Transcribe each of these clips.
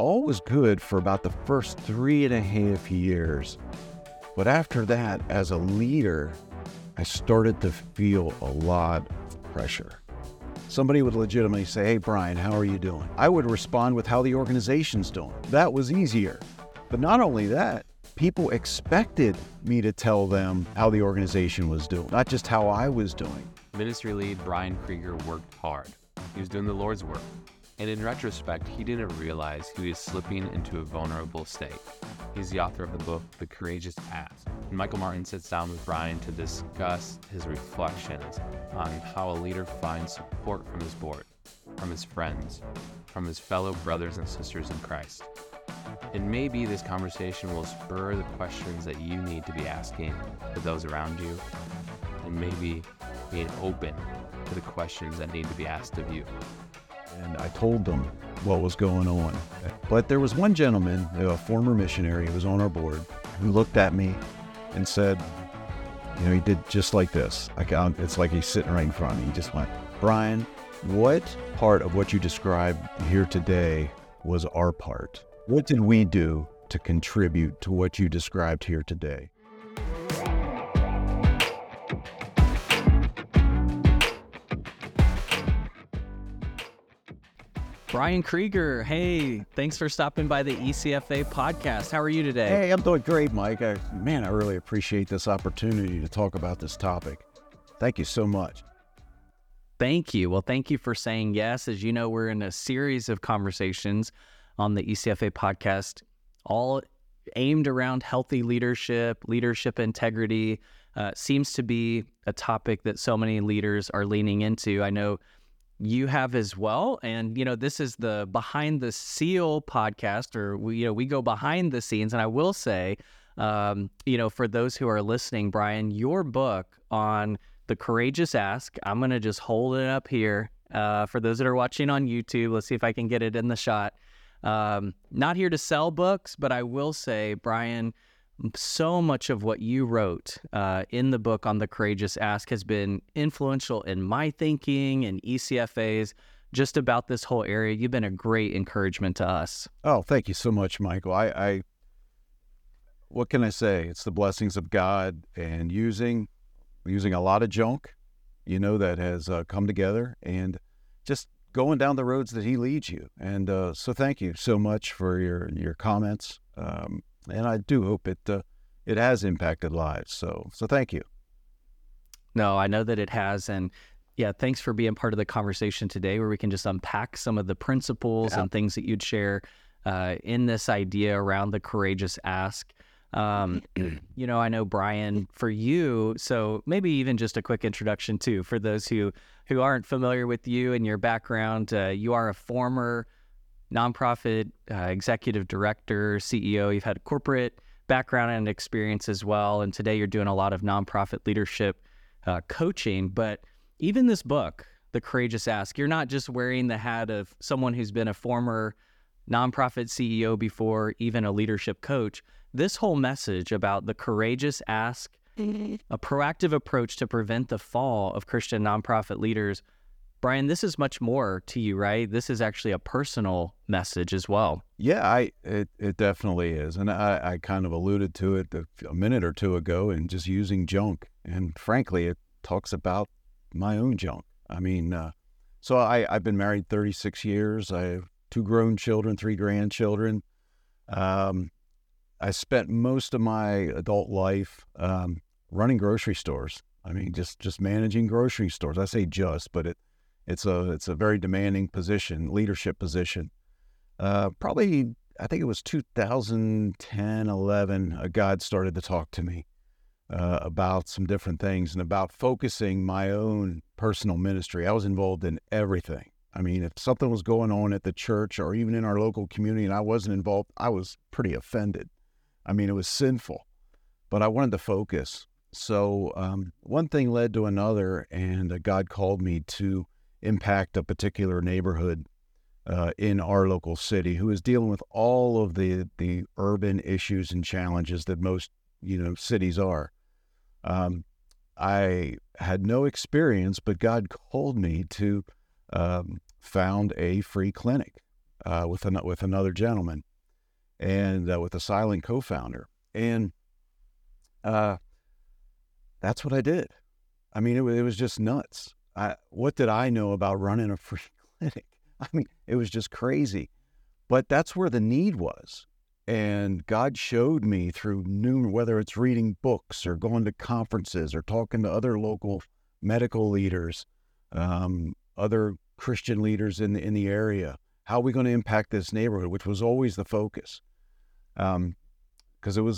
all was good for about the first 3.5 years. But after that, as a leader, I started to feel a lot of pressure. Somebody would legitimately say, "Hey, Brian, how are you doing?" I would respond with how the organization's doing. That was easier. But not only that, people expected me to tell them how the organization was doing, not just how I was doing. Ministry lead Brian Kreeger worked hard. He was doing the Lord's work. And in retrospect, he didn't realize he was slipping into a vulnerable state. He's the author of the book, The Courageous Ask. And Michael Martin sits down with Brian to discuss his reflections on how a leader finds support from his board, from his friends, from his fellow brothers and sisters in Christ. And maybe this conversation will spur the questions that you need to be asking to those around you, and maybe being open to the questions that need to be asked of you. And I told them what was going on. But there was one gentleman, a former missionary who was on our board, who looked at me and said, you know, he did just like this. It's like he's sitting right in front of me. He just went, "Brian, what part of what you described here today was our part? What did we do to contribute to what you described here today?" Brian Kreeger, hey, thanks for stopping by the ECFA podcast. How are you today? Hey, I'm doing great, Mike. I really appreciate this opportunity to talk about this topic. Thank you so much. Thank you. Well, thank you for saying yes. As you know, we're in a series of conversations on the ECFA podcast, all aimed around healthy leadership, leadership integrity. Seems to be a topic that so many leaders are leaning into. I know you have as well. And, you know, this is the Behind the Seal podcast, or we go behind the scenes. And I will say, for those who are listening, Brian, your book on The Courageous Ask, I'm going to just hold it up here. For those that are watching on YouTube, let's see if I can get it in the shot. Not here to sell books, but I will say, Brian, so much of what you wrote in the book on The Courageous Ask has been influential in my thinking and ECFA's just about this whole area. You've been a great encouragement to us. Oh, thank you so much, Michael. I what can I say? It's the blessings of God and using a lot of junk, that has come together and just going down the roads that he leads you. And so thank you so much for your comments. And I do hope it has impacted lives. So thank you. No, I know that it has. And yeah, thanks for being part of the conversation today where we can just unpack some of the principles and things that you'd share in this idea around the courageous ask. I know, Brian, for you, so maybe even just a quick introduction too, for those who aren't familiar with you and your background. You are a former nonprofit executive director, CEO. You've had corporate background and experience as well. And today you're doing a lot of nonprofit leadership coaching. But even this book, The Courageous Ask, you're not just wearing the hat of someone who's been a former nonprofit CEO before, even a leadership coach. This whole message about the courageous ask, a proactive approach to prevent the fall of Christian nonprofit leaders, Brian, this is much more to you, right? This is actually a personal message as well. Yeah, it definitely is. And I kind of alluded to it a minute or two ago in just using junk. And frankly, it talks about my own junk. I mean, so I've been married 36 years. I have 2 grown children, 3 grandchildren. I spent most of my adult life running grocery stores. I mean, just managing grocery stores. I say just, but it's a very demanding position, leadership position. Probably, I think it was 2010, 11, God started to talk to me about some different things and about focusing my own personal ministry. I was involved in everything. I mean, if something was going on at the church or even in our local community and I wasn't involved, I was pretty offended. I mean, it was sinful, but I wanted to focus. So one thing led to another, and God called me to impact a particular neighborhood in our local city who is dealing with all of the urban issues and challenges that most, cities are. I had no experience, but God called me to found a free clinic with another gentleman, and with a silent co-founder, and that's what I did. I mean, it was just nuts. What did I know about running a free clinic? I mean, it was just crazy. But that's where the need was. And God showed me through whether it's reading books or going to conferences or talking to other local medical leaders, other Christian leaders in the area, how are we going to impact this neighborhood, which was always the focus. Because it was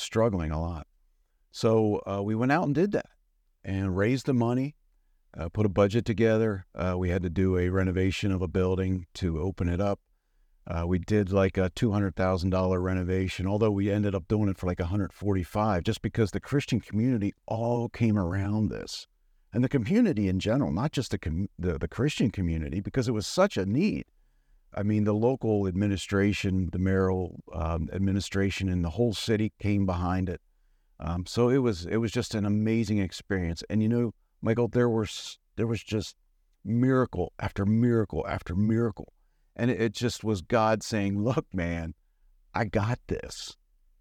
struggling a lot. So we went out and did that and raised the money, put a budget together. We had to do a renovation of a building to open it up. We did like a $200,000 renovation, although we ended up doing it for like $145,000, just because the Christian community all came around this, and the community in general, not just the Christian community, because it was such a need. I mean, the local administration, the mayoral administration, and the whole city came behind it. So it was just an amazing experience. And you know, Michael, there was just miracle after miracle after miracle. And it just was God saying, look, man, I got this.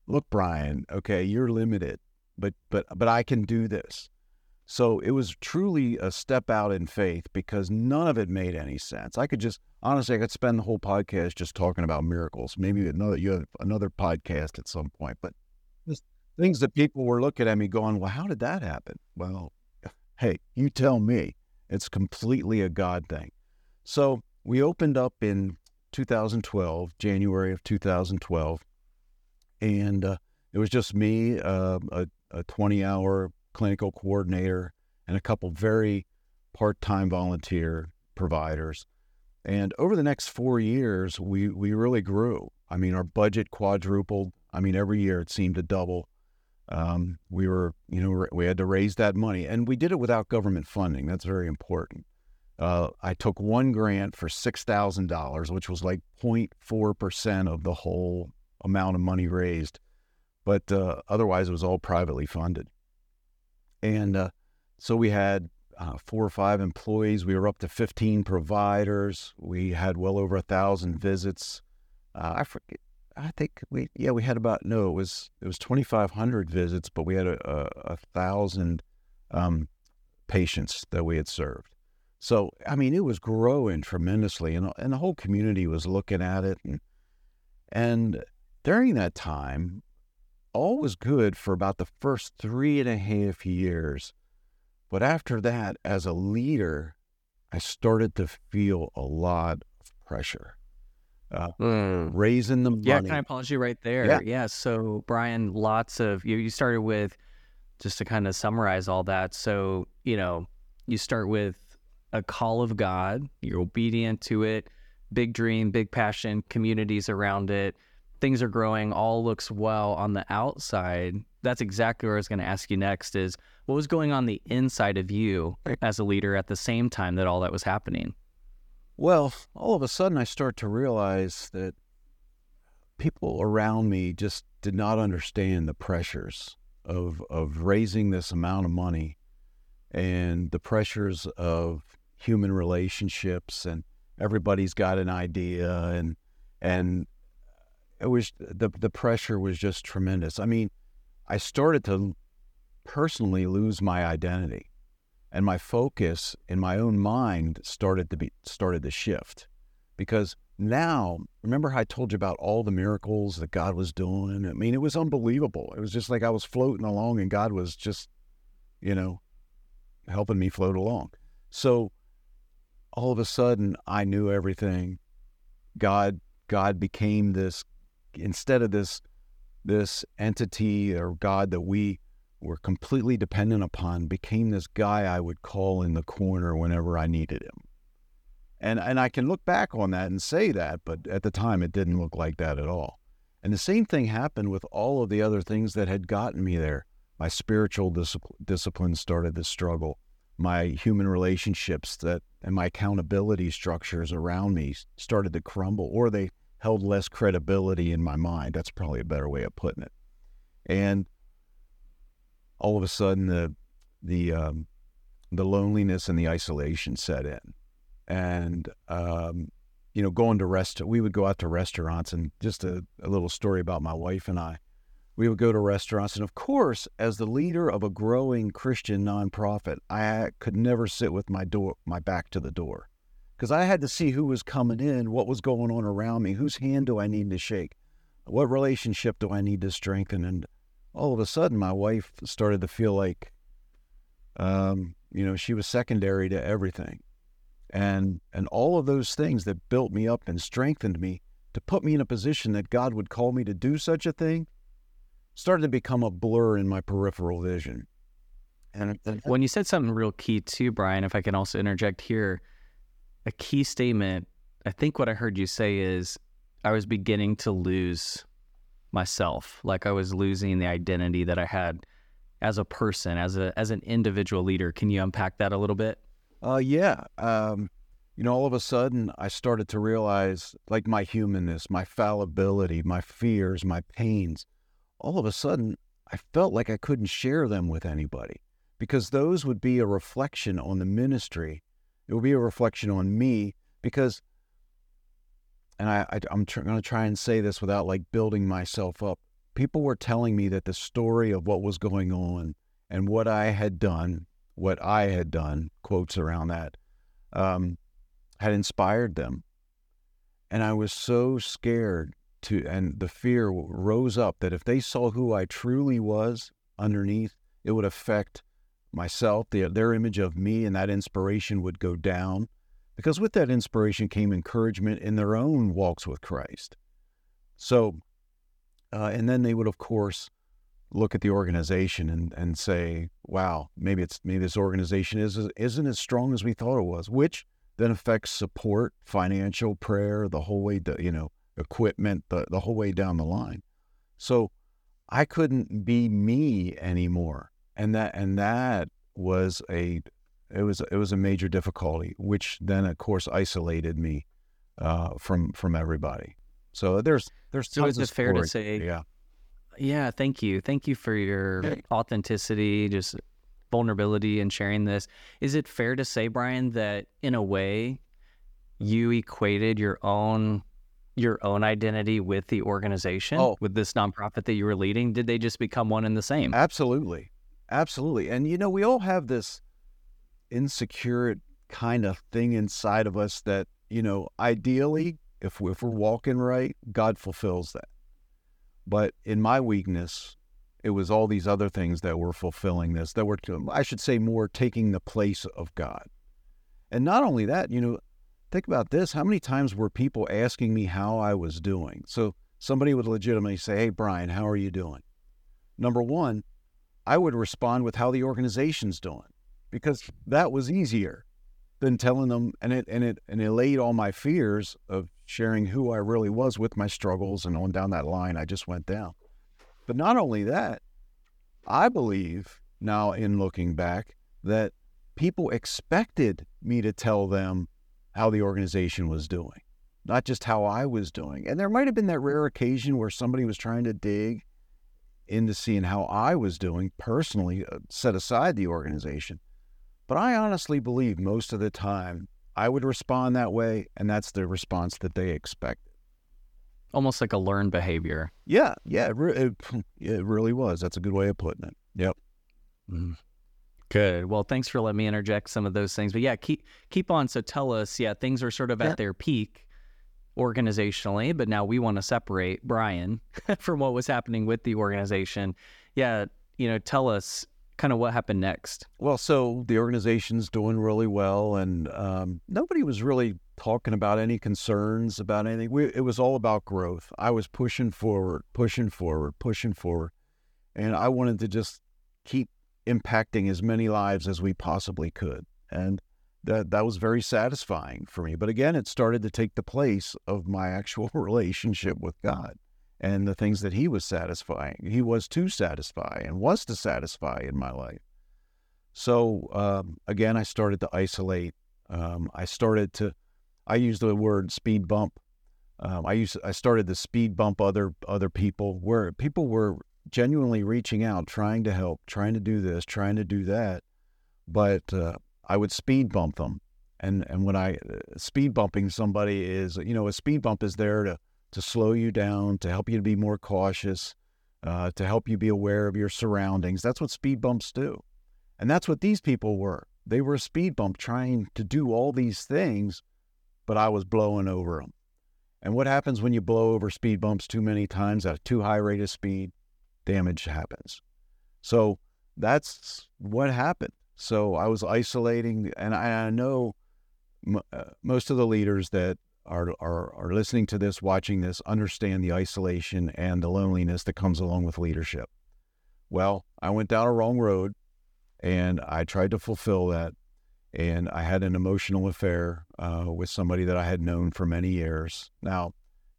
Look, Brian, okay, you're limited, but I can do this. So it was truly a step out in faith, because none of it made any sense. I could spend the whole podcast just talking about miracles. Maybe you have another podcast at some point, but just things that people were looking at me going, well, how did that happen? Well, hey, you tell me. It's completely a God thing. So we opened up in January of 2012, and it was just me, a 20-hour clinical coordinator, and a couple very part-time volunteer providers. And over the next 4 years, we really grew. I mean, our budget quadrupled. I mean, every year it seemed to double. We had to raise that money, and we did it without government funding. That's very important. I took one grant for $6,000, which was like 0.4% of the whole amount of money raised, but otherwise it was all privately funded. And so we had 4 or 5 employees. We were up to 15 providers. We had well over 1,000 visits. It was 2,500 visits, but we had 1,000 patients that we had served. So, I mean, it was growing tremendously, and the whole community was looking at it. And during that time, all was good for about the first 3.5 years. But after that, as a leader, I started to feel a lot of pressure. Raising the money. Yeah, can I pause you right there? Yeah, so Brian, you started with, just to kind of summarize all that. So, you know, you start with a call of God, you're obedient to it, big dream, big passion, communities around it, things are growing, all looks well on the outside. That's exactly where I was going to ask you next, is what was going on the inside of you as a leader at the same time that all that was happening? Well, all of a sudden I start to realize that people around me just did not understand the pressures of raising this amount of money, and the pressures of human relationships, and everybody's got an idea, and it was the pressure was just tremendous. I mean, I started to personally lose my identity, and my focus in my own mind started to shift, because now, remember how I told you about all the miracles that God was doing? I mean, it was unbelievable. It was just like I was floating along, and God was just, you know, helping me float along. So all of a sudden, I knew everything. God became this, instead of this entity or God that we were completely dependent upon, became this guy I would call in the corner whenever I needed him. And I can look back on that and say that, but at the time it didn't look like that at all. And the same thing happened with all of the other things that had gotten me there. My spiritual discipline started to struggle. My human relationships and my accountability structures around me started to crumble, or they held less credibility in my mind. That's probably a better way of putting it. And all of a sudden, the loneliness and the isolation set in, and going to we would go out to restaurants, and just a little story about my wife and I. We would go to restaurants, and of course, as the leader of a growing Christian nonprofit, I could never sit with my back to the door, because I had to see who was coming in, what was going on around me, whose hand do I need to shake, what relationship do I need to strengthen. And all of a sudden, my wife started to feel like, she was secondary to everything, and all of those things that built me up and strengthened me to put me in a position that God would call me to do such a thing started to become a blur in my peripheral vision. And when you said something real key too, Brian, if I can also interject here, a key statement, I think what I heard you say is, I was beginning to lose myself. Like I was losing the identity that I had as a person, as an individual leader. Can you unpack that a little bit? Yeah. All of a sudden I started to realize, like, my humanness, my fallibility, my fears, my pains. All of a sudden, I felt like I couldn't share them with anybody, because those would be a reflection on the ministry. It would be a reflection on me, because, and I'm going to try and say this without building myself up. People were telling me that the story of what was going on and what I had done, quotes around that, had inspired them. And I was so scared. And the fear rose up that if they saw who I truly was underneath, it would affect myself, their image of me, and that inspiration would go down. Because with that inspiration came encouragement in their own walks with Christ. So, and then they would, of course, look at the organization and say, wow, maybe this organization isn't as strong as we thought it was, which then affects support, financial, prayer, the whole way, equipment, the whole way down the line. So I couldn't be me anymore, and that was a major difficulty, which then of course isolated me from everybody. So there's so tons of story. Fair to say, yeah. Thank you for your authenticity, just vulnerability, and sharing this. Is it fair to say, Brian, that in a way you equated your own identity with the organization, with this nonprofit that you were leading? Did they just become one and the same? Absolutely. Absolutely. And, we all have this insecure kind of thing inside of us that, ideally, if we're walking right, God fulfills that. But in my weakness, it was all these other things that were fulfilling this, that were, I should say, more taking the place of God. And not only that, think about this. How many times were people asking me how I was doing? So somebody would legitimately say, hey, Brian, how are you doing? Number one, I would respond with how the organization's doing, because that was easier than telling them, and it allayed all my fears of sharing who I really was with my struggles, and on down that line I just went down. But not only that, I believe now, in looking back, that people expected me to tell them how the organization was doing, not just how I was doing. And there might have been that rare occasion where somebody was trying to dig into seeing how I was doing personally, set aside the organization. But I honestly believe most of the time I would respond that way, and that's the response that they expected. Almost like a learned behavior. Yeah, it really was. That's a good way of putting it. Yep. Mm. Good. Well, thanks for letting me interject some of those things. But yeah, keep on. So tell us, things are sort of at their peak organizationally, but now we want to separate Brian from what was happening with the organization. Yeah, tell us kind of what happened next. Well, so the organization's doing really well, and nobody was really talking about any concerns about anything. It was all about growth. I was pushing forward, and I wanted to just keep impacting as many lives as we possibly could. And that was very satisfying for me. But again, it started to take the place of my actual relationship with God and the things that he was to satisfy and was to satisfy in my life. So again, I started to isolate. I used the word speed bump. I started to speed bump other people, where people were genuinely reaching out, trying to help, trying to do this, trying to do that, but I would speed bump them, And when I speed bumping somebody is, you know, a speed bump is there to slow you down, to help you to be more cautious, to help you be aware of your surroundings. That's what speed bumps do. And that's what these people were. They were a speed bump trying to do all these things, but I was blowing over them. And what happens when you blow over speed bumps too many times at a too high rate of speed? Damage happens. So that's what happened. So I was isolating, and I know most of the leaders that are listening to this, watching this, understand the isolation and the loneliness that comes along with leadership. Well, I went down a wrong road, and I tried to fulfill that, and I had an emotional affair with somebody that I had known for many years. Now,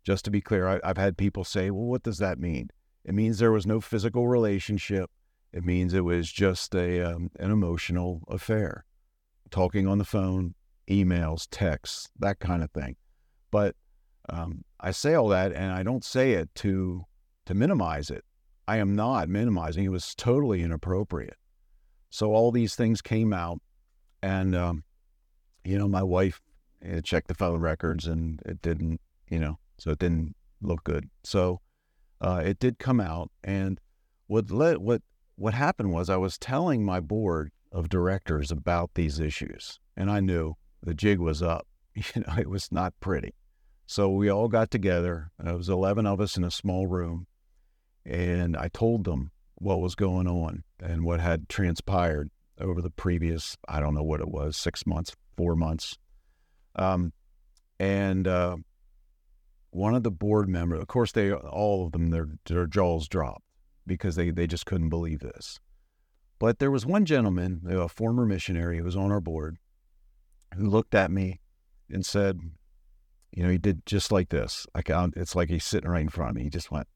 just to be clear, I've had people say, well, what does that mean? It means there was no physical relationship. It means it was just an emotional affair, talking on the phone, emails, texts, that kind of thing. But I say all that, and I don't say it to minimize it. I am not minimizing. It was totally inappropriate. So all these things came out, and you know, my wife checked the phone records, and it didn't, you know, so it didn't look good. So it did come out, and what happened was I was telling my board of directors about these issues, and I knew the jig was up. You know, it was not pretty. So we all got together. It was 11 of us in a small room, and I told them what was going on and what had transpired over the previous, I don't know what it was, 6 months, 4 months. One of the board members, of course, their jaws dropped because they just couldn't believe this. But there was one gentleman, a former missionary who was on our board, who looked at me and said, you know, he did just like this. It's like he's sitting right in front of me. He just went,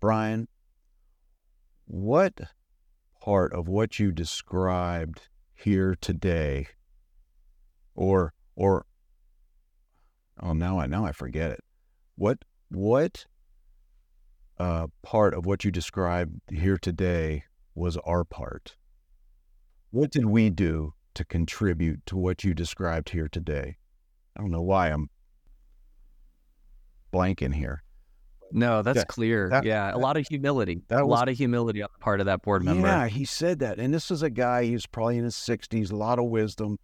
Brian, what part of what you described here today, or oh, now I forget it. What part of what you described here today was our part? What did we do to contribute to what you described here today? I don't know why I'm blanking here. No, that's clear. A lot of humility. A lot of humility on the part of that board member. Yeah, he said that. And this is a guy, he was probably in his 60s, a lot of wisdom,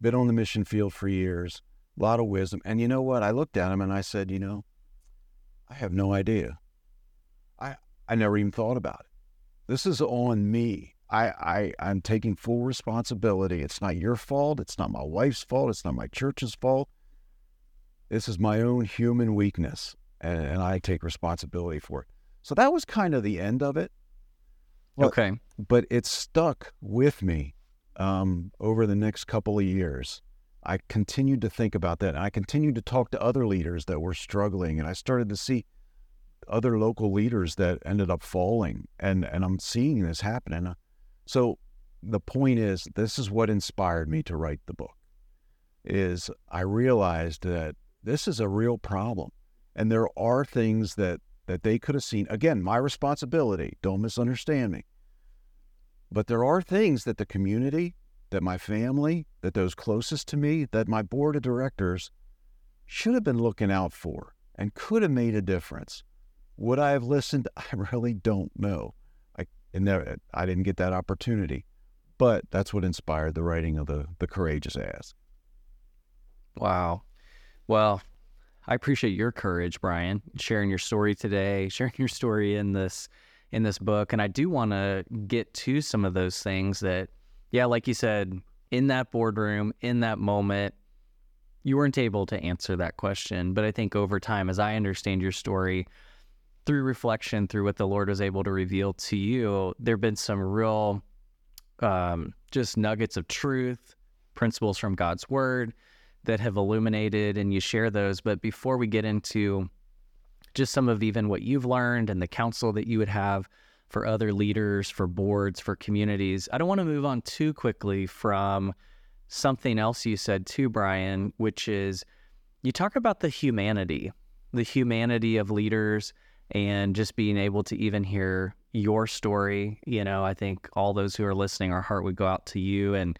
been on the mission field for years, a lot of wisdom. And you know what? I looked at him and I said, you know, I have no idea. I never even thought about it. This is on me. I'm taking full responsibility. It's not your fault. It's not my wife's fault. It's not my church's fault. This is my own human weakness. And I take responsibility for it. So that was kind of the end of it. Okay. But it stuck with me over the next couple of years. I continued to think about that. And I continued to talk to other leaders that were struggling. And I started to see other local leaders that ended up falling. And I'm seeing this happen. And so the point is, this is what inspired me to write the book, is I realized that this is a real problem. And there are things that they could have seen. Again, my responsibility, don't misunderstand me. But there are things that the community, that my family, that those closest to me, that my board of directors should have been looking out for and could have made a difference. Would I have listened? I really don't know. I didn't get that opportunity. But that's what inspired the writing of The Courageous Ask. Wow. Well, I appreciate your courage, Brian, sharing your story today, sharing your story in this book. And I do want to get to some of those things that, yeah, like you said, in that boardroom, in that moment, you weren't able to answer that question. But I think over time, as I understand your story, through reflection, through what the Lord was able to reveal to you, there have been some real just nuggets of truth, principles from God's word, that have illuminated, and you share those. But before we get into just some of even what you've learned and the counsel that you would have for other leaders, for boards, for communities, I don't want to move on too quickly from something else you said too, Brian, which is you talk about the humanity of leaders and just being able to even hear your story. You know, I think all those who are listening, our heart would go out to you and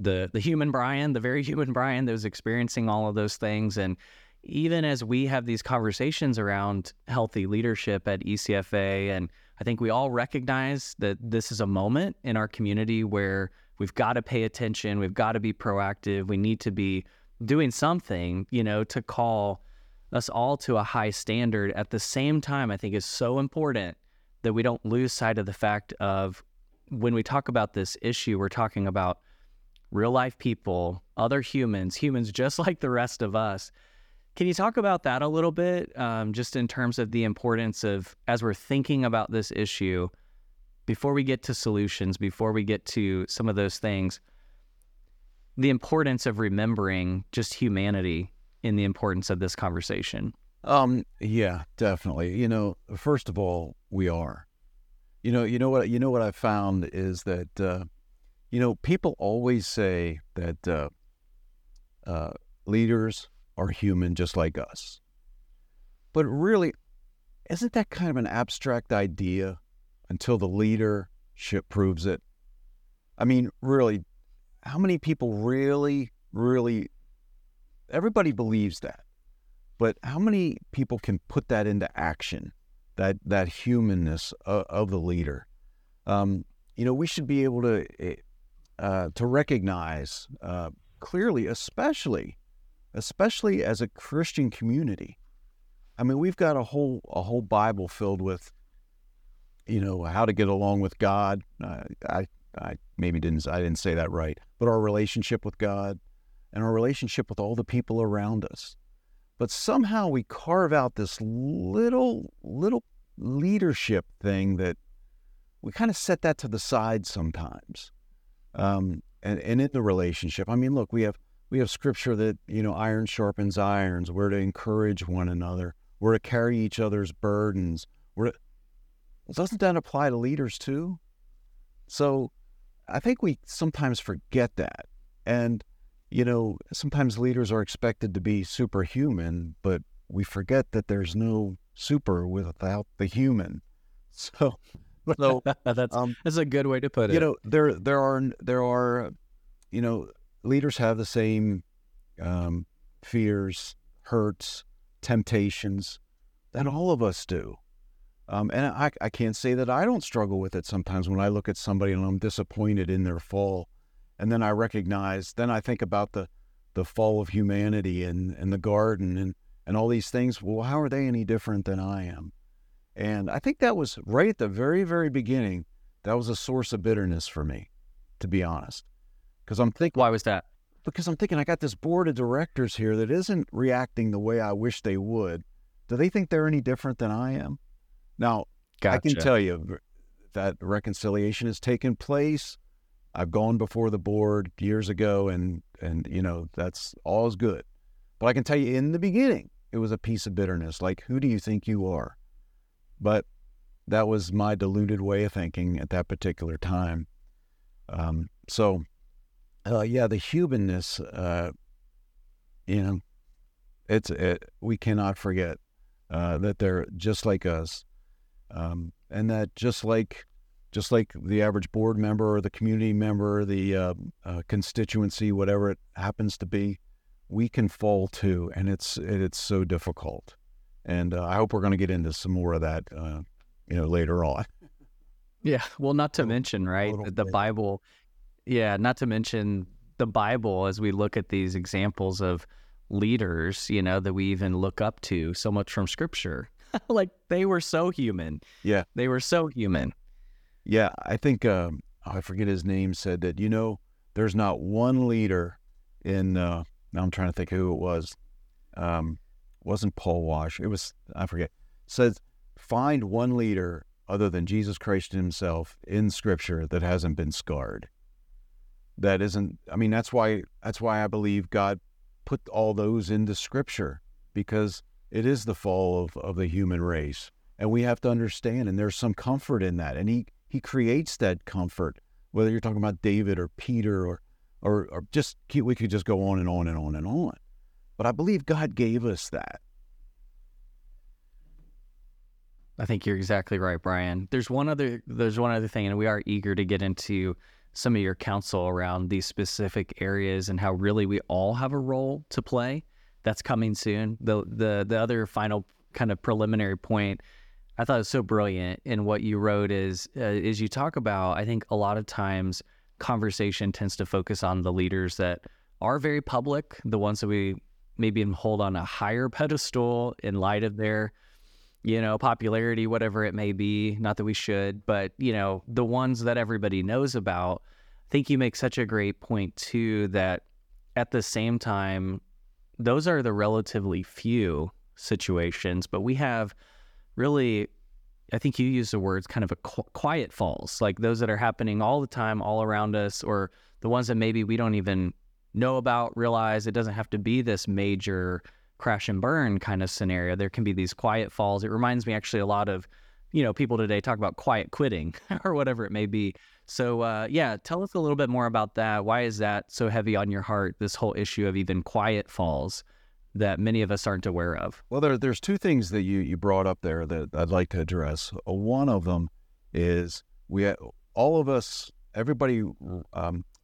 the human Brian, the very human Brian that was experiencing all of those things. And even as we have these conversations around healthy leadership at ECFA, and I think we all recognize that this is a moment in our community where we've got to pay attention, we've got to be proactive, we need to be doing something, you know, to call us all to a high standard. At the same time, I think it's so important that we don't lose sight of the fact of when we talk about this issue, we're talking about real life people, other humans, humans just like the rest of us. Can you talk about that a little bit, just in terms of the importance of, as we're thinking about this issue, before we get to solutions, before we get to some of those things, the importance of remembering just humanity in the importance of this conversation? Yeah, definitely. You know, first of all, we are. You know what I found is that, people always say that leaders are human just like us. But really, isn't that kind of an abstract idea until the leadership proves it? I mean, really, how many people really, everybody believes that, but how many people can put that into action, that humanness of the leader? We should be able to recognize clearly, especially as a Christian community. I mean, we've got a whole Bible filled with, how to get along with God. I didn't say that right, but our relationship with God and our relationship with all the people around us. But somehow we carve out this little leadership thing that we kind of set that to the side sometimes. And in the relationship, I mean, look, we have scripture that, iron sharpens irons. We're to encourage one another. We're to carry each other's burdens. Doesn't that apply to leaders too? So I think we sometimes forget that. And, sometimes leaders are expected to be superhuman, but we forget that there's no super without the human. So that's a good way to put it. There are leaders have the same fears, hurts, temptations that all of us do. And I can't say that I don't struggle with it sometimes when I look at somebody and I'm disappointed in their fall. And then I recognize, then I think about the fall of humanity and the garden and all these things. Well, how are they any different than I am? And I think that was right at the very, very beginning. That was a source of bitterness for me, to be honest. Because I'm thinking, why was that? Because I'm thinking, I got this board of directors here that isn't reacting the way I wish they would. Do they think they're any different than I am? Now, gotcha. I can tell you that reconciliation has taken place. I've gone before the board years ago, and that's all is good. But I can tell you in the beginning, it was a piece of bitterness, like, who do you think you are? But that was my deluded way of thinking at that particular time. The humanness, we cannot forget that they're just like us, and that just like the average board member or the community member, the constituency, whatever it happens to be, we can fall too, and it's so difficult. And I hope we're going to get into some more of that, later on. Yeah, well, not to mention, right, the Bible. Yeah, not to mention the Bible as we look at these examples of leaders, that we even look up to so much from Scripture. Like, they were so human. Yeah. They were so human. Yeah, I think, I forget his name, said that, there's not one leader in, now I'm trying to think who it was, wasn't Paul Wash, it was, I forget, says find one leader other than Jesus Christ himself in Scripture that hasn't been scarred. That isn't, I mean, that's why I believe God put all those into Scripture, because it is the fall of the human race, and we have to understand, and there's some comfort in that, and He creates that comfort, whether you're talking about David or Peter or just, we could just go on and on and on and on. But I believe God gave us that. I think you're exactly right, Brian. There's one other thing, and we are eager to get into some of your counsel around these specific areas and how really we all have a role to play. That's coming soon. The other final kind of preliminary point I thought was so brilliant in what you wrote is you talk about, I think a lot of times conversation tends to focus on the leaders that are very public, the ones that we maybe hold on a higher pedestal in light of their, popularity, whatever it may be. Not that we should, but, the ones that everybody knows about. I think you make such a great point too, that at the same time, those are the relatively few situations, but we have really, I think you use the words kind of a quiet falls, like those that are happening all the time, all around us, or the ones that maybe we don't even know about, realize it doesn't have to be this major crash and burn kind of scenario. There can be these quiet falls. It reminds me actually a lot of, people today talk about quiet quitting or whatever it may be. So tell us a little bit more about that. Why is that so heavy on your heart, this whole issue of even quiet falls that many of us aren't aware of? Well, there's two things that you brought up there that I'd like to address. One of them is everybody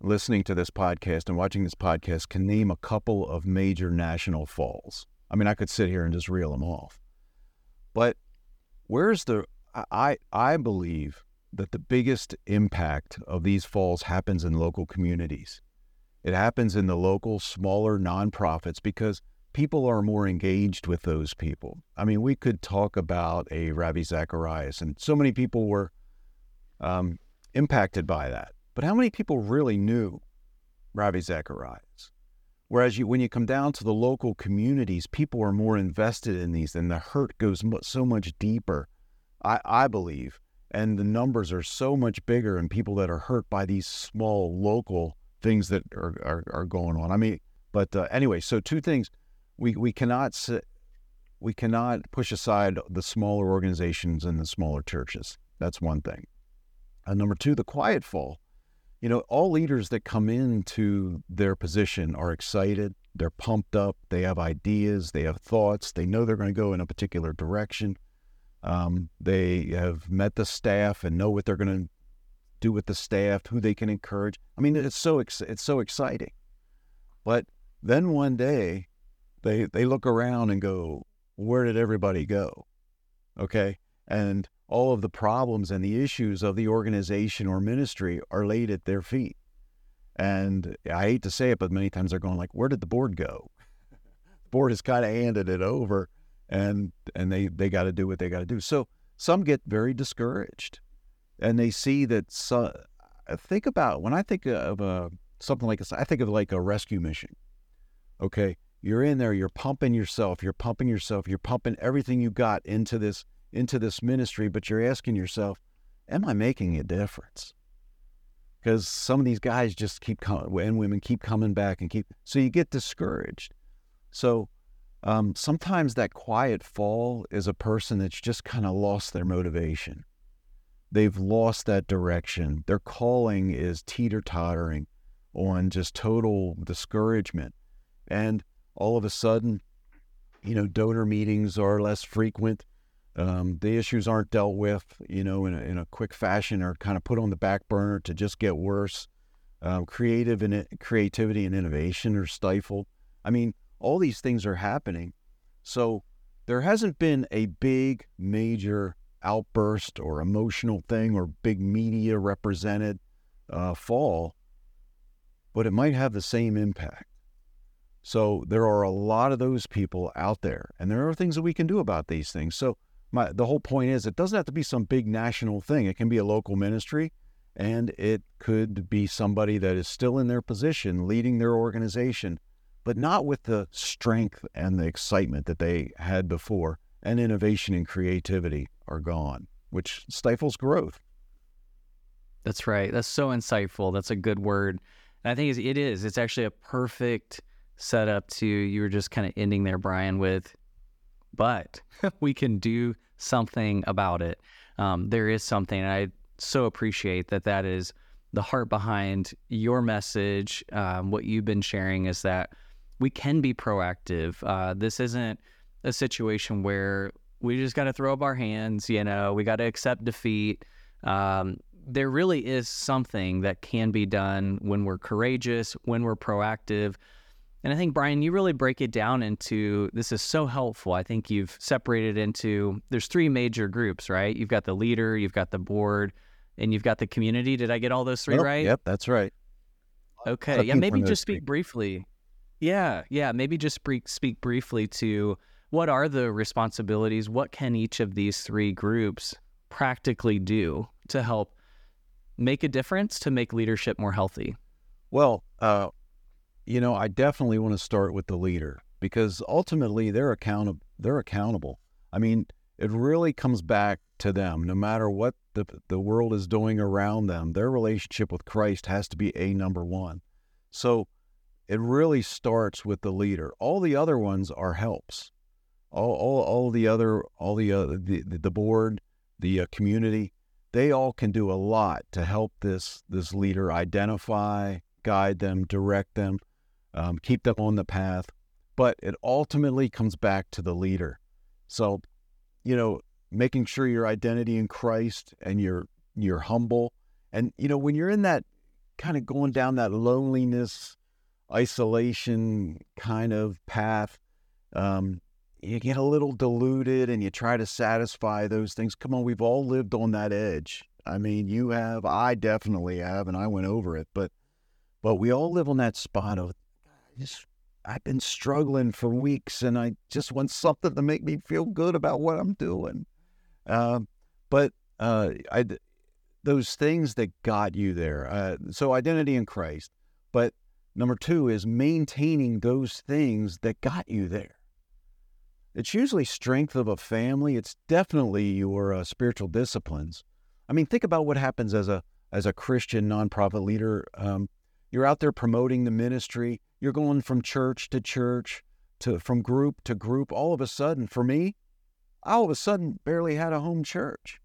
listening to this podcast and watching this podcast can name a couple of major national falls. I mean, I could sit here and just reel them off. But I believe that the biggest impact of these falls happens in local communities. It happens in the local, smaller nonprofits because people are more engaged with those people. I mean, we could talk about a Ravi Zacharias, and so many people were impacted by that. But how many people really knew Ravi Zacharias? Whereas when you come down to the local communities, people are more invested in these, and the hurt goes so much deeper, I believe. And the numbers are so much bigger in people that are hurt by these small local things that are going on. I mean, but anyway, so two things. We cannot push aside the smaller organizations and the smaller churches. That's one thing. And number two, the quiet fall. All leaders that come into their position are excited, they're pumped up, they have ideas, they have thoughts, they know they're going to go in a particular direction. They have met the staff and know what they're going to do with the staff, who they can encourage. I mean, it's so exciting. But then one day, they look around and go, where did everybody go? Okay? And all of the problems and the issues of the organization or ministry are laid at their feet. And I hate to say it, but many times they're going like, where did the board go? The board has kind of handed it over, and they got to do what they got to do. So some get very discouraged, and they see that. So something like this, I think of like a rescue mission. Okay. You're in there, you're pumping everything you got into this ministry, but you're asking yourself, am I making a difference? Because some of these guys just keep coming, and women keep coming back so you get discouraged. So sometimes that quiet fall is a person that's just kind of lost their motivation. They've lost that direction. Their calling is teeter-tottering on just total discouragement. And all of a sudden, donor meetings are less frequent. The issues aren't dealt with, in a quick fashion, or kind of put on the back burner to just get worse. Creativity and innovation are stifled. I mean, all these things are happening. So there hasn't been a big, major outburst or emotional thing or big media represented fall, but it might have the same impact. So there are a lot of those people out there, and there are things that we can do about these things. So the whole point is, it doesn't have to be some big national thing. It can be a local ministry, and it could be somebody that is still in their position, leading their organization, but not with the strength and the excitement that they had before, and innovation and creativity are gone, which stifles growth. That's right. That's so insightful. That's a good word. And I think it is. It's actually a perfect setup to, you were just kind of ending there, Brian, with, but we can do something about it. There is something, and I so appreciate that is the heart behind your message. What you've been sharing is that we can be proactive. This isn't a situation where we just got to throw up our hands, we got to accept defeat. there really is something that can be done when we're courageous, when we're proactive. And I think, Brian, you really break it down into, this is so helpful. I think you've separated into, there's three major groups, right? You've got the leader, you've got the board, and you've got the community. Did I get all those three right? Yep, that's right. Okay. Yeah, maybe just speak briefly. Yeah. Maybe just speak briefly to what are the responsibilities? What can each of these three groups practically do to help make a difference, to make leadership more healthy? Well, I definitely want to start with the leader, because ultimately they're accountable. I mean, it really comes back to them. No matter what the world is doing around them, their relationship with Christ has to be a number one. So it really starts with the leader. All the other ones are helps. The board, the community, they all can do a lot to help this leader identify, guide them, direct them, keep them on the path. But it ultimately comes back to the leader. So, making sure your identity in Christ and you're humble. And, when you're in that kind of going down that loneliness, isolation kind of path, you get a little deluded and you try to satisfy those things. Come on, we've all lived on that edge. I mean, you have, I definitely have, and I went over it, but we all live on that spot of, I've been struggling for weeks and I just want something to make me feel good about what I'm doing. Those things that got you there. So identity in Christ. But number two is maintaining those things that got you there. It's usually strength of a family. It's definitely your spiritual disciplines. I mean, think about what happens as a Christian nonprofit leader. You're out there promoting the ministry. You're going from church to church, from group to group. All of a sudden, for me, I all of a sudden barely had a home church.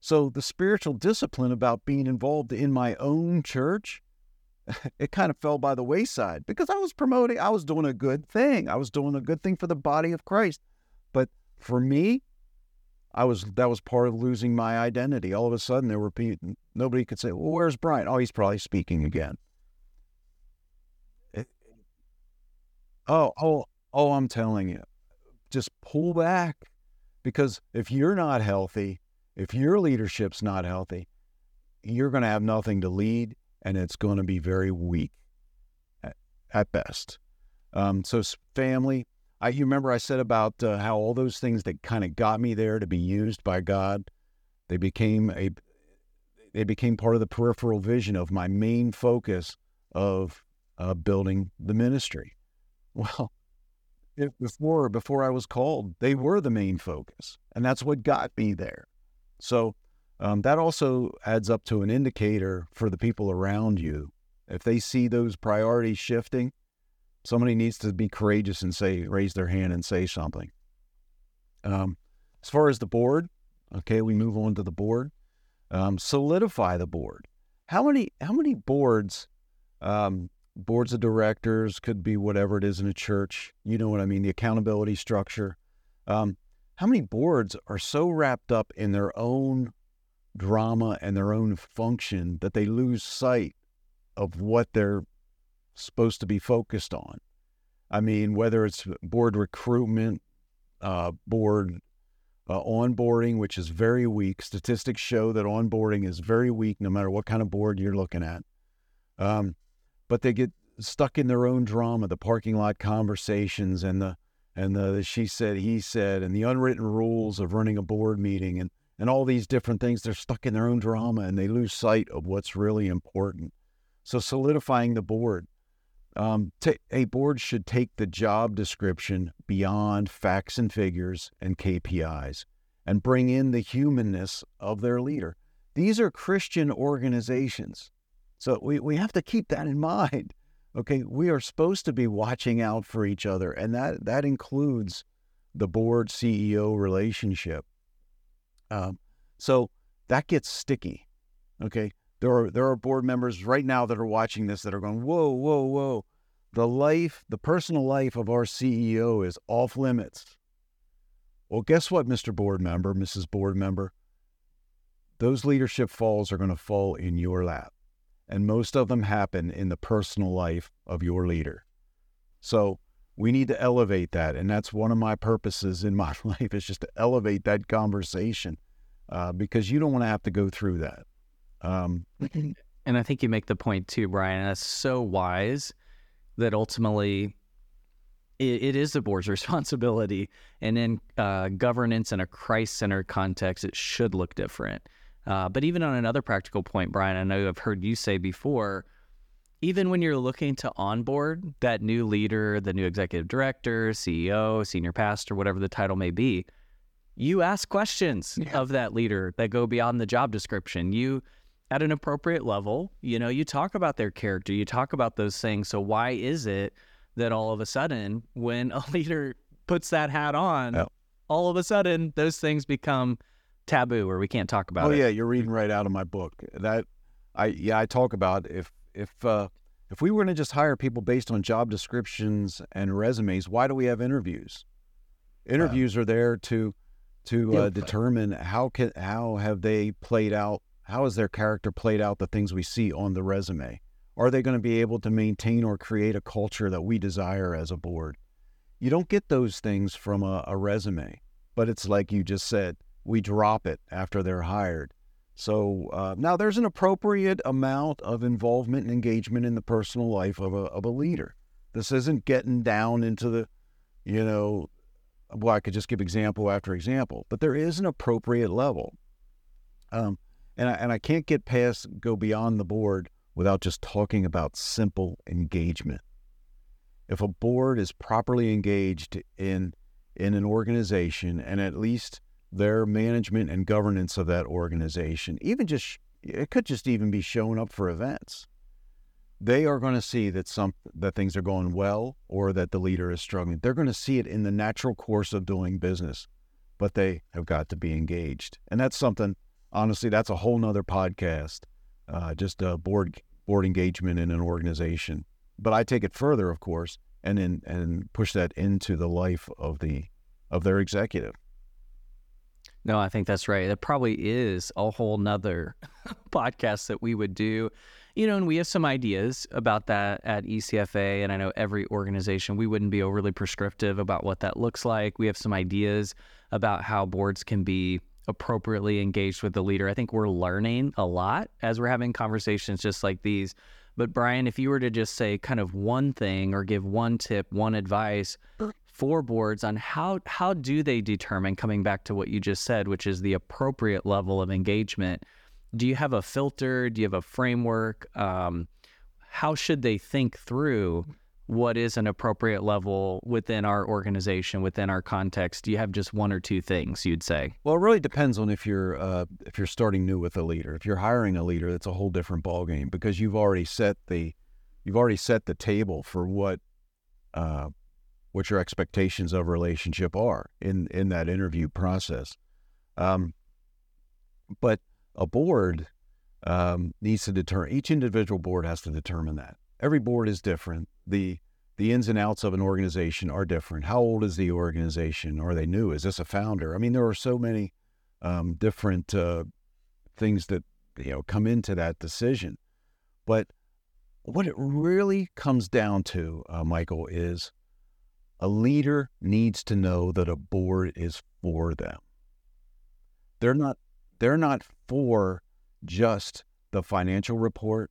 So the spiritual discipline about being involved in my own church, it kind of fell by the wayside because I was doing a good thing. I was doing a good thing for the body of Christ. But for me, that was part of losing my identity. All of a sudden, nobody could say, well, where's Brian? Oh, he's probably speaking again. Oh, I'm telling you, just pull back, because if you're not healthy, if your leadership's not healthy, you're going to have nothing to lead, and it's going to be very weak at best. So family, you remember I said about how all those things that kind of got me there to be used by God, they became part of the peripheral vision of my main focus of building the ministry. Well, before I was called, they were the main focus, and that's what got me there. So that also adds up to an indicator for the people around you. If they see those priorities shifting, somebody needs to be courageous and raise their hand and say something. As far as the board, okay, we move on to the board. Solidify the board. How many boards? Boards of directors, could be whatever it is in a church. You know what I mean? The accountability structure. How many boards are so wrapped up in their own drama and their own function that they lose sight of what they're supposed to be focused on? I mean, whether it's board recruitment, board onboarding, which is very weak. Statistics show that onboarding is very weak no matter what kind of board you're looking at. But they get stuck in their own drama, the parking lot conversations and the she said, he said, and the unwritten rules of running a board meeting and all these different things. They're stuck in their own drama and they lose sight of what's really important. So solidifying the board. A board should take the job description beyond facts and figures and KPIs and bring in the humanness of their leader. These are Christian organizations. So we have to keep that in mind, okay? We are supposed to be watching out for each other, and that includes the board-CEO relationship. So that gets sticky, okay? There are board members right now that are watching this that are going, whoa, whoa, whoa. The personal life of our CEO is off limits. Well, guess what, Mr. Board Member, Mrs. Board Member? Those leadership falls are going to fall in your lap. And most of them happen in the personal life of your leader. So we need to elevate that. And that's one of my purposes in my life, is just to elevate that conversation, because you don't want to have to go through that. And I think you make the point too, Brian, and that's so wise, that ultimately it is the board's responsibility. And in governance and a Christ-centered context, it should look different. But even on another practical point, Brian, I know I've heard you say before, even when you're looking to onboard that new leader, the new executive director, CEO, senior pastor, whatever the title may be, you ask questions of that leader that go beyond the job description. You, at an appropriate level, you talk about their character, you talk about those things. So why is it that all of a sudden, when a leader puts that hat on, all of a sudden those things become taboo, or we can't talk about it? Oh yeah, you're reading right out of my book. That I talk about, if we were going to just hire people based on job descriptions and resumes, why do we have interviews? Interviews are there to determine how has their character played out, the things we see on the resume. Are they going to be able to maintain or create a culture that we desire as a board? You don't get those things from a resume, but it's like you just said, we drop it after they're hired. So now there's an appropriate amount of involvement and engagement in the personal life of a leader. This isn't getting down into the, I could just give example after example, but there is an appropriate level. And I can't go beyond the board without just talking about simple engagement. If a board is properly engaged in an organization, and at least their management and governance of that organization, it could just even be showing up for events, they are going to see that things are going well, or that the leader is struggling. They're going to see it in the natural course of doing business, but they have got to be engaged. And that's something, honestly, that's a whole nother podcast, just board engagement in an organization. But I take it further, of course, and push that into the life of their executive. No, I think that's right. That probably is a whole nother podcast that we would do, and we have some ideas about that at ECFA. And I know every organization, we wouldn't be overly prescriptive about what that looks like. We have some ideas about how boards can be appropriately engaged with the leader. I think we're learning a lot as we're having conversations just like these. But Brian, if you were to just say kind of one thing, or give one tip, one advice for boards on how do they determine, coming back to what you just said, which is the appropriate level of engagement, do you have a filter? Do you have a framework? How should they think through what is an appropriate level within our organization, within our context? Do you have just one or two things you'd say? Well, it really depends on if you're starting new with a leader. If you're hiring a leader, that's a whole different ballgame, because you've already set the table for what your expectations of relationship are in that interview process. But a board needs to determine, each individual board has to determine that. Every board is different. The ins and outs of an organization are different. How old is the organization? Are they new? Is this a founder? I mean, there are so many different things that come into that decision. But what it really comes down to, Michael, is a leader needs to know that a board is for them. They're not for just the financial report,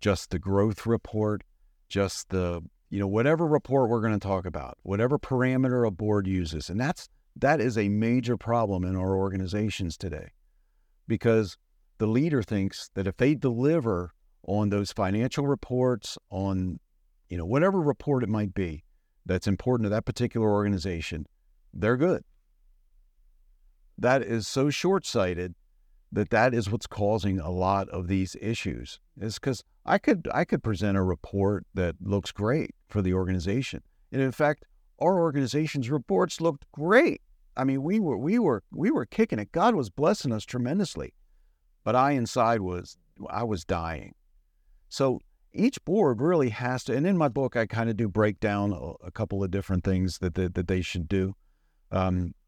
just the growth report, just the, whatever report we're going to talk about, whatever parameter a board uses. And that is a major problem in our organizations today, because the leader thinks that if they deliver on those financial reports, on, whatever report it might be that's important to that particular organization, they're good. That is so short-sighted that is what's causing a lot of these issues. It's because I could present a report that looks great for the organization. And in fact, our organization's reports looked great. I mean, we were kicking it. God was blessing us tremendously. But I was dying. So each board really has to, and in my book, I kind of do break down a couple of different things that they should do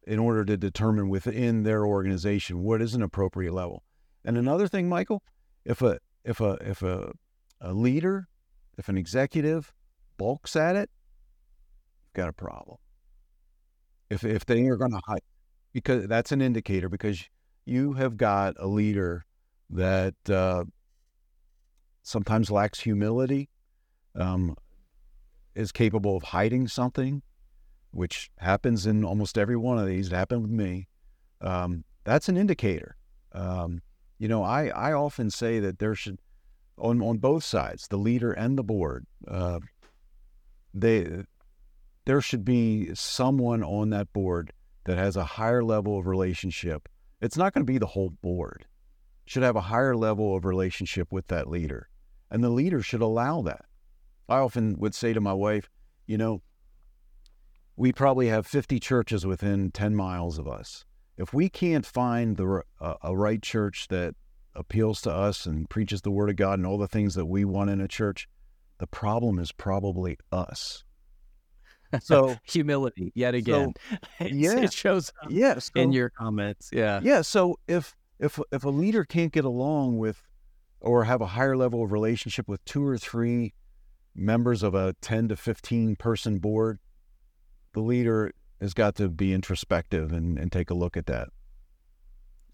in order to determine within their organization what is an appropriate level. And another thing, Michael, if a leader, if an executive balks at it, you've got a problem. If they are going to hide, because that's an indicator, because you have got a leader that sometimes lacks humility, is capable of hiding something, which happens in almost every one of these. It happened with me. That's an indicator. I often say that there should, on both sides, the leader and the board, there should be someone on that board that has a higher level of relationship. It's not going to be the whole board. It should have a higher level of relationship with that leader, and the leader should allow that. I often would say to my wife, we probably have 50 churches within 10 miles of us. If we can't find a right church that appeals to us and preaches the Word of God and all the things that we want in a church, the problem is probably us. So humility, yet again. So, it shows up in your comments. Yeah. Yeah. So if a leader can't get along with or have a higher level of relationship with two or three members of a 10 to 15 person board, the leader has got to be introspective and take a look at that.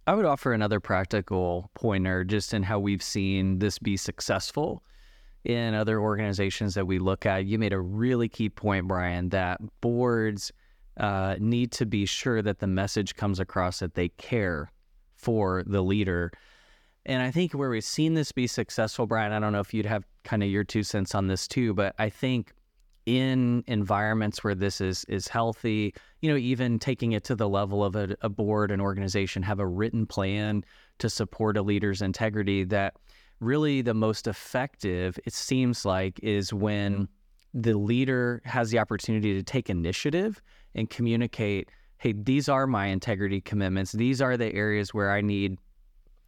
I would offer another practical pointer just in how we've seen this be successful in other organizations that we look at. You made a really key point, Brian, that boards need to be sure that the message comes across that they care for the leader. And I think where we've seen this be successful, Brian, I don't know if you'd have kind of your 2 cents on this too, but I think in environments where this is healthy, even taking it to the level of a board, an organization, have a written plan to support a leader's integrity, that really the most effective, it seems like, is when the leader has the opportunity to take initiative and communicate, hey, these are my integrity commitments. These are the areas where I need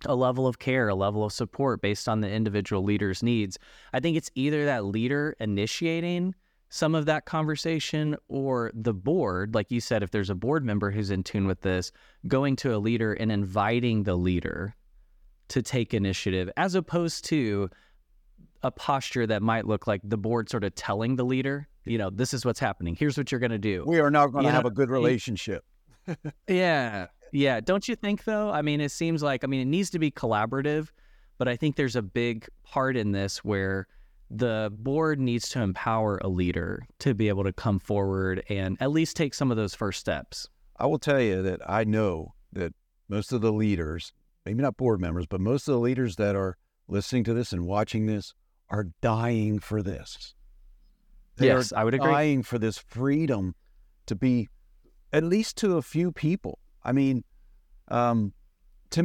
a level of care, a level of support based on the individual leader's needs. I think it's either that leader initiating some of that conversation or the board, like you said, if there's a board member who's in tune with this, going to a leader and inviting the leader to take initiative, as opposed to a posture that might look like the board sort of telling the leader, this is what's happening. Here's what you're going to do. We are not going to have a good relationship. Yeah. Yeah. Don't you think, though? It seems like, it needs to be collaborative, but I think there's a big part in this where the board needs to empower a leader to be able to come forward and at least take some of those first steps. I will tell you that I know that most of the leaders, maybe not board members, but most of the leaders that are listening to this and watching this are dying for this. Yes, I would agree. Dying for this freedom to be, at least to a few people. Tim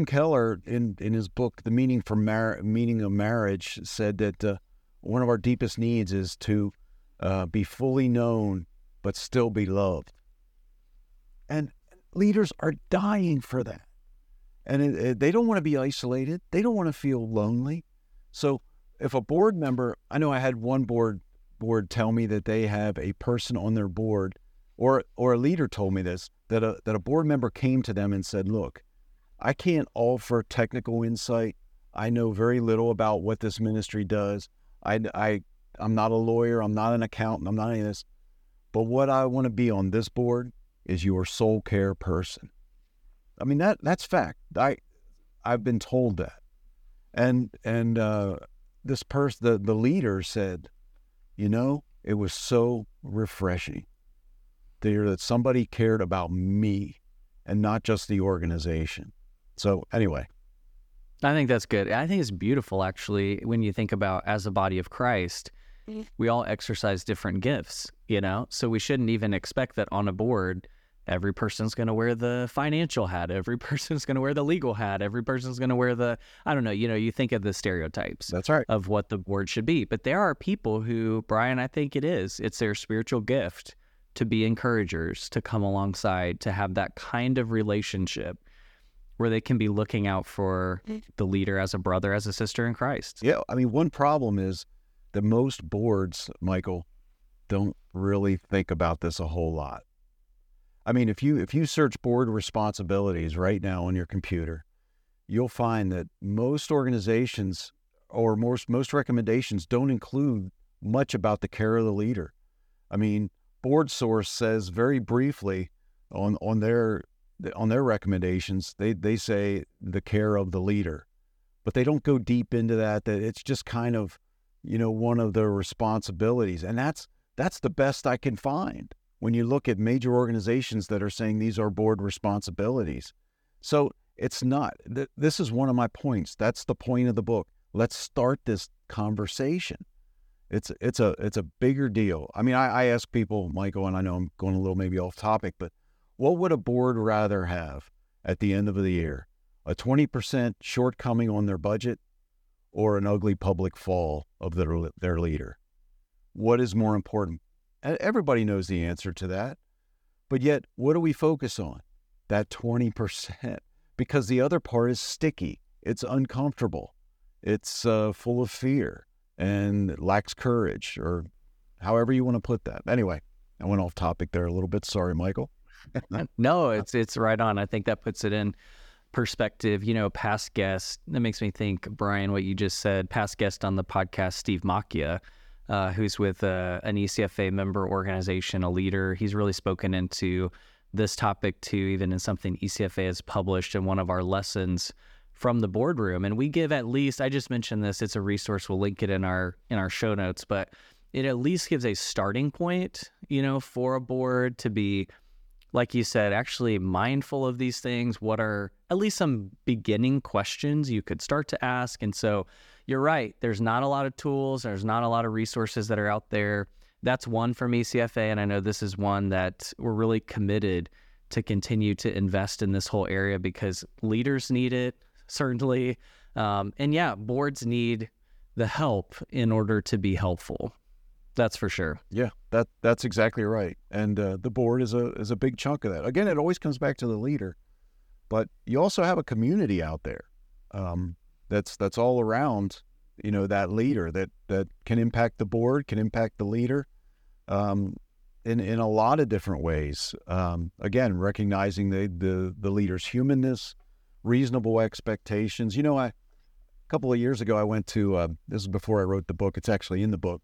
Keller, in his book, The Meaning of Marriage, said that one of our deepest needs is to be fully known, but still be loved. And leaders are dying for that. And they don't want to be isolated. They don't want to feel lonely. So if a board member, I know I had one board tell me that they have a person on their board, or a leader told me this, that a board member came to them and said, look, I can't offer technical insight. I know very little about what this ministry does. I'm not a lawyer, I'm not an accountant, I'm not any of this, but what I want to be on this board is your soul care person. That's fact. I've been told that. And this person, the leader said, it was so refreshing to hear that somebody cared about me and not just the organization. So anyway. I think that's good. I think it's beautiful, actually, when you think about, as a body of Christ, we all exercise different gifts, so we shouldn't even expect that on a board, every person's going to wear the financial hat, every person's going to wear the legal hat, every person's going to wear the, you think of the stereotypes. That's right. Of what the board should be. But there are people who, Brian, I think it's their spiritual gift to be encouragers, to come alongside, to have that kind of relationship where they can be looking out for the leader as a brother, as a sister in Christ. Yeah, one problem is that most boards, Michael, don't really think about this a whole lot. If you search board responsibilities right now on your computer, you'll find that most organizations or most recommendations don't include much about the care of the leader. I mean, Board Source says very briefly on their recommendations, they say the care of the leader, but they don't go deep into that. That it's just kind of, you know, one of their responsibilities, and that's the best I can find when you look at major organizations that are saying these are board responsibilities. So it's not. This is one of my points. That's the point of the book. Let's start this conversation. It's a bigger deal. I mean, I ask people, Michael, and I know I'm going a little maybe off topic, but what would a board rather have at the end of the year? A 20% shortcoming on their budget or an ugly public fall of their leader? What is more important? Everybody knows the answer to that. But yet, what do we focus on? That 20%. Because the other part is sticky. It's uncomfortable. It's full of fear and lacks courage, or however you want to put that. Anyway, I went off topic there a little bit. Sorry, Michael. No, it's right on. I think that puts it in perspective. You know, past guest, that makes me think, Brian, what you just said, past guest on the podcast, Steve Macchia, who's with an ECFA member organization, a leader. He's really spoken into this topic too, even in something ECFA has published in one of our lessons from the boardroom. And we give at least, I just mentioned this, it's a resource, we'll link it in our show notes, but it at least gives a starting point, you know, for a board to be, like you said, actually mindful of these things. What are at least some beginning questions you could start to ask? And so you're right, there's not a lot of tools, there's not a lot of resources that are out there. That's one from ECFA, and I know this is one that we're really committed to continue to invest in this whole area because leaders need it, certainly. And yeah, boards need the help in order to be helpful. That's for sure. Yeah, that's exactly right. And the board is a big chunk of that. Again, it always comes back to the leader, but you also have a community out there that's all around, you know, that leader that can impact the board, can impact the leader in a lot of different ways. Again, recognizing the leader's humanness, reasonable expectations. You know, a couple of years ago, I went to, this is before I wrote the book, it's actually in the book,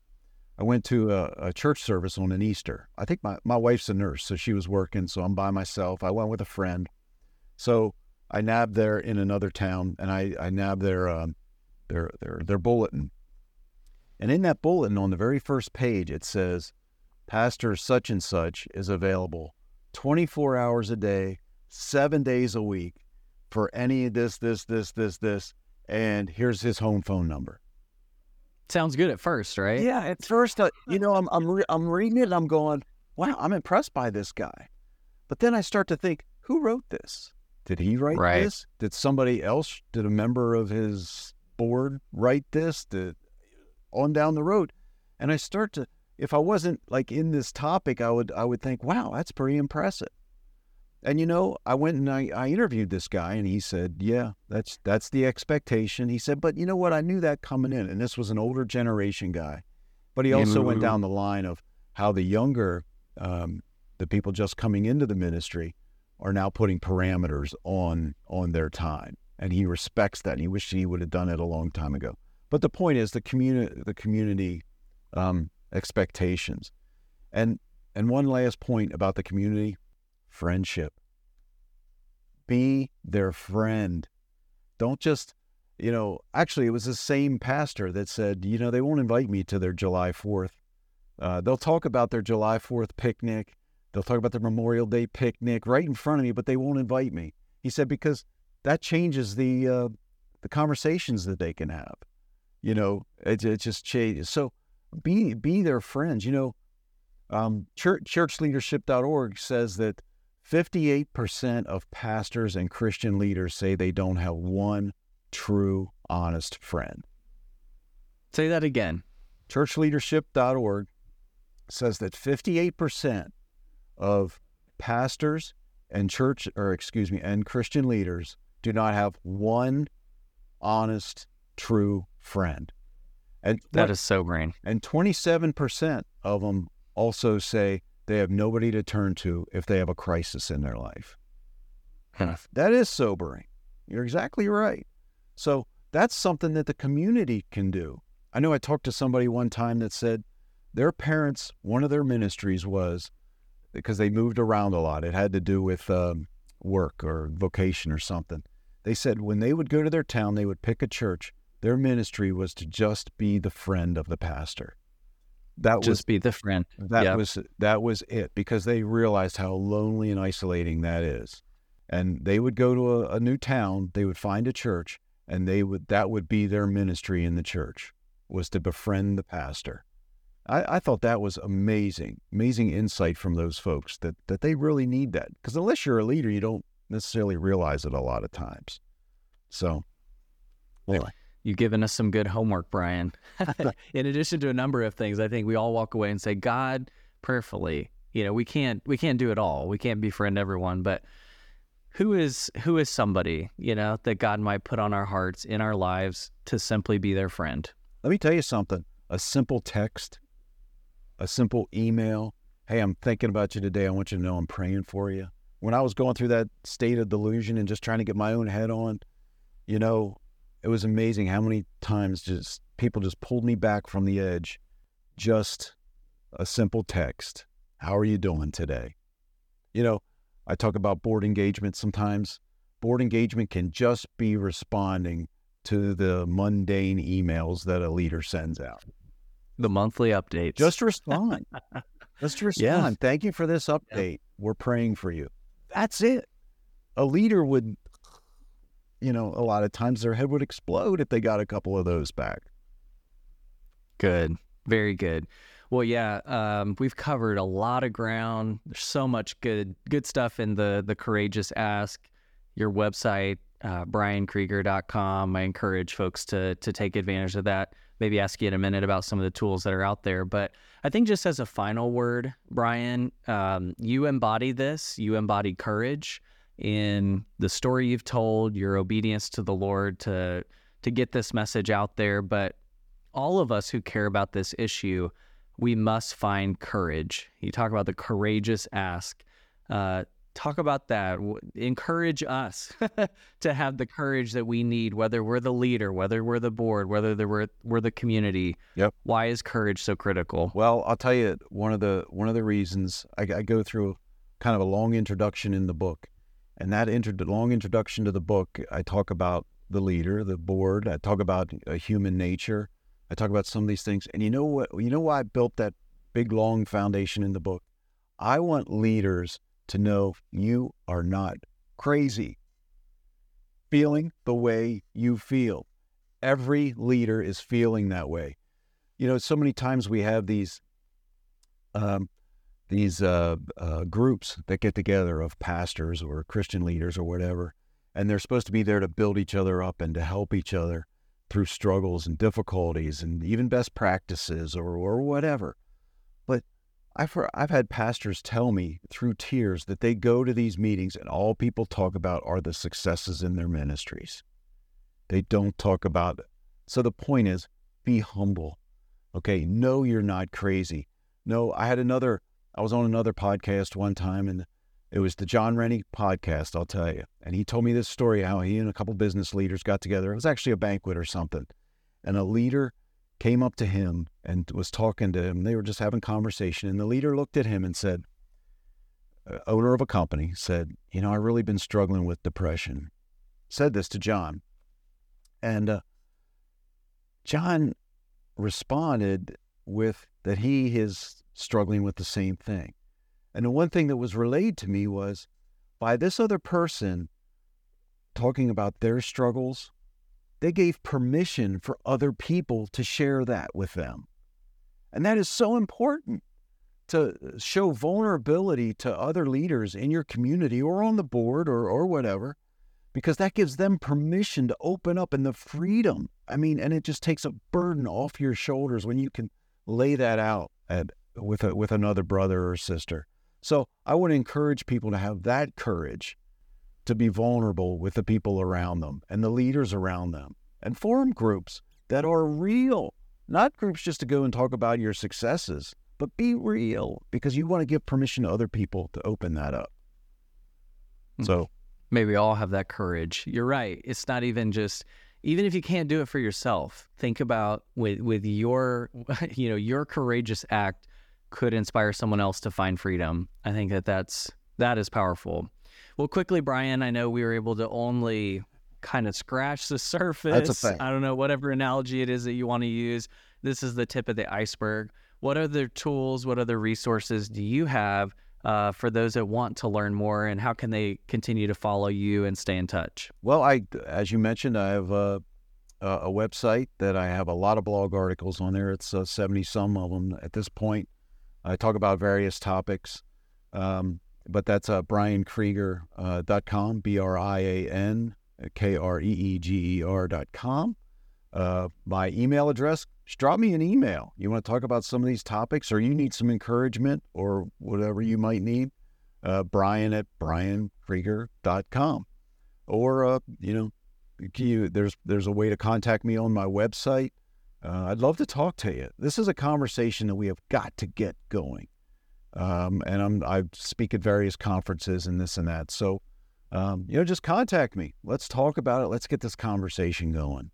I went to a church service on an Easter. I think my wife's a nurse, so she was working, so I'm by myself. I went with a friend. So I nabbed there in another town, and I nabbed their bulletin. And in that bulletin, on the very first page, it says, Pastor such and such is available 24 hours a day, 7 days a week for any of this, and here's his home phone number. Sounds good at first, right? Yeah, at first, you know, I'm reading it and I'm going, wow, I'm impressed by this guy. But then I start to think, who wrote this? Did he write this? Did somebody else, did a member of his board write this? On down the road. And I start to, if I wasn't like in this topic, I would think, wow, that's pretty impressive. And, you know, I went and I interviewed this guy, and he said, yeah, that's the expectation. He said, but you know what? I knew that coming in. And this was an older generation guy. But he also went down the line of how the younger, the people just coming into the ministry are now putting parameters on their time. And he respects that. And he wished he would have done it a long time ago. But the point is the community expectations. And one last point about the community. Friendship. Be their friend. Don't just, you know, actually it was the same pastor that said, you know, they won't invite me to their July 4th. They'll talk about their July 4th picnic. They'll talk about their Memorial Day picnic right in front of me, but they won't invite me. He said, because that changes the conversations that they can have. You know, it just changes. So be their friends. You know, churchleadership.org says that 58% of pastors and Christian leaders say they don't have one true, honest friend. Say that again. Churchleadership.org says that 58% of pastors and Christian leaders do not have one honest, true friend. And that is sobering. And 27% of them also say they have nobody to turn to if they have a crisis in their life. That is sobering. You're exactly right. So that's something that the community can do. I know I talked to somebody one time that said their parents, one of their ministries was, because they moved around a lot, it had to do with work or vocation or something. They said when they would go to their town, they would pick a church. Their ministry was to just be the friend of the pastor. That was it, because they realized how lonely and isolating that is. And they would go to a new town, they would find a church, and that would be their ministry in the church, was to befriend the pastor. I thought that was amazing insight from those folks, that they really need that. Because unless you're a leader, you don't necessarily realize it a lot of times. So, anyway. You've given us some good homework, Brian. In addition to a number of things, I think we all walk away and say, God, prayerfully, we can't do it all. We can't befriend everyone, but who is somebody, that God might put on our hearts, in our lives, to simply be their friend? Let me tell you something. A simple text, a simple email. Hey, I'm thinking about you today. I want you to know I'm praying for you. When I was going through that state of delusion and just trying to get my own head on, it was amazing how many times people pulled me back from the edge. Just a simple text. How are you doing today? I talk about board engagement sometimes. Board engagement can just be responding to the mundane emails that a leader sends out. The monthly updates. Just respond. Yes. Thank you for this update. Yep. We're praying for you. That's it. A leader would... a lot of times their head would explode if they got a couple of those back. Good. Very good. Well, yeah, we've covered a lot of ground. There's so much good stuff in the Courageous Ask, your website, briankrieger.com. I encourage folks to take advantage of that. Maybe ask you in a minute about some of the tools that are out there. But I think just as a final word, Brian, you embody this. You embody courage in the story you've told, your obedience to the Lord to get this message out there. But all of us who care about this issue, we must find courage. You talk about the courageous ask. Talk about that. Encourage us to have the courage that we need, whether we're the leader, whether we're the board, whether we're the community. Yep. Why is courage so critical? Well, I'll tell you, one of the reasons I go through kind of a long introduction in the book. And that long introduction to the book, I talk about the leader, the board. I talk about human nature. I talk about some of these things. And you know why I built that big, long foundation in the book? I want leaders to know you are not crazy feeling the way you feel. Every leader is feeling that way. So many times we have these groups that get together of pastors or Christian leaders or whatever, and they're supposed to be there to build each other up and to help each other through struggles and difficulties and even best practices or whatever. But I've had pastors tell me through tears that they go to these meetings and all people talk about are the successes in their ministries. They don't talk about it. So the point is, be humble. Okay, no, you're not crazy. No, I was on another podcast one time, and it was the John Rennie podcast, I'll tell you. And he told me this story, how he and a couple business leaders got together. It was actually a banquet or something. And a leader came up to him and was talking to him. They were just having conversation. And the leader looked at him and said, owner of a company, said, I've really been struggling with depression. Said this to John. And John responded with that he is struggling with the same thing. And the one thing that was relayed to me was, by this other person talking about their struggles, they gave permission for other people to share that with them. And that is so important, to show vulnerability to other leaders in your community or on the board or whatever, because that gives them permission to open up and the freedom. And it just takes a burden off your shoulders when you can lay that out with another brother or sister. So I want to encourage people to have that courage to be vulnerable with the people around them and the leaders around them, and form groups that are real, not groups just to go and talk about your successes, but be real, because you want to give permission to other people to open that up. So May we all have that courage. You're right. It's not even just, even if you can't do it for yourself, think about with your, you know, your courageous act could inspire someone else to find freedom. I think that is powerful. Well, quickly, Brian, I know we were able to only kind of scratch the surface. That's a fact. I don't know, whatever analogy it is that you want to use. This is the tip of the iceberg. What other tools, what other resources do you have for those that want to learn more, and how can they continue to follow you and stay in touch? Well, as you mentioned, I have a website that I have a lot of blog articles on there. It's 70 some of them at this point. I talk about various topics, but that's briankrieger.com, BrianKreeger.com. My email address, just drop me an email. You want to talk about some of these topics, or you need some encouragement or whatever you might need, brian@briankrieger.com. Or, there's a way to contact me on my website. I'd love to talk to you. This is a conversation that we have got to get going. And I speak at various conferences and this and that. So, just contact me. Let's talk about it. Let's get this conversation going.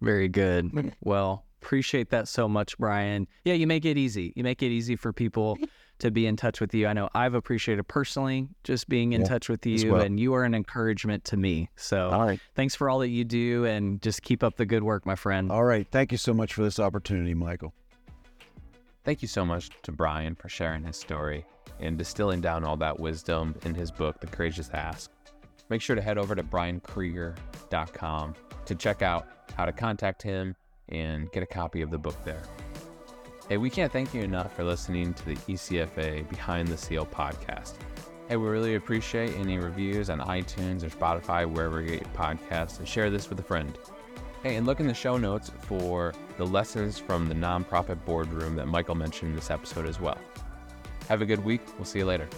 Very good. Well, appreciate that so much, Brian. Yeah, you make it easy. You make it easy for people to be in touch with you. I know I've appreciated personally just being in touch with you, well, and you are an encouragement to me. So all right. Thanks for all that you do, and just keep up the good work, my friend. All right. Thank you so much for this opportunity, Michael. Thank you so much to Brian for sharing his story and distilling down all that wisdom in his book, The Courageous Ask. Make sure to head over to briankrieger.com to check out how to contact him and get a copy of the book there. Hey, we can't thank you enough for listening to the ECFA Behind the Seal podcast. Hey, we really appreciate any reviews on iTunes or Spotify, wherever you get your podcasts, and share this with a friend. Hey, and look in the show notes for the lessons from the nonprofit boardroom that Michael mentioned in this episode as well. Have a good week. We'll see you later.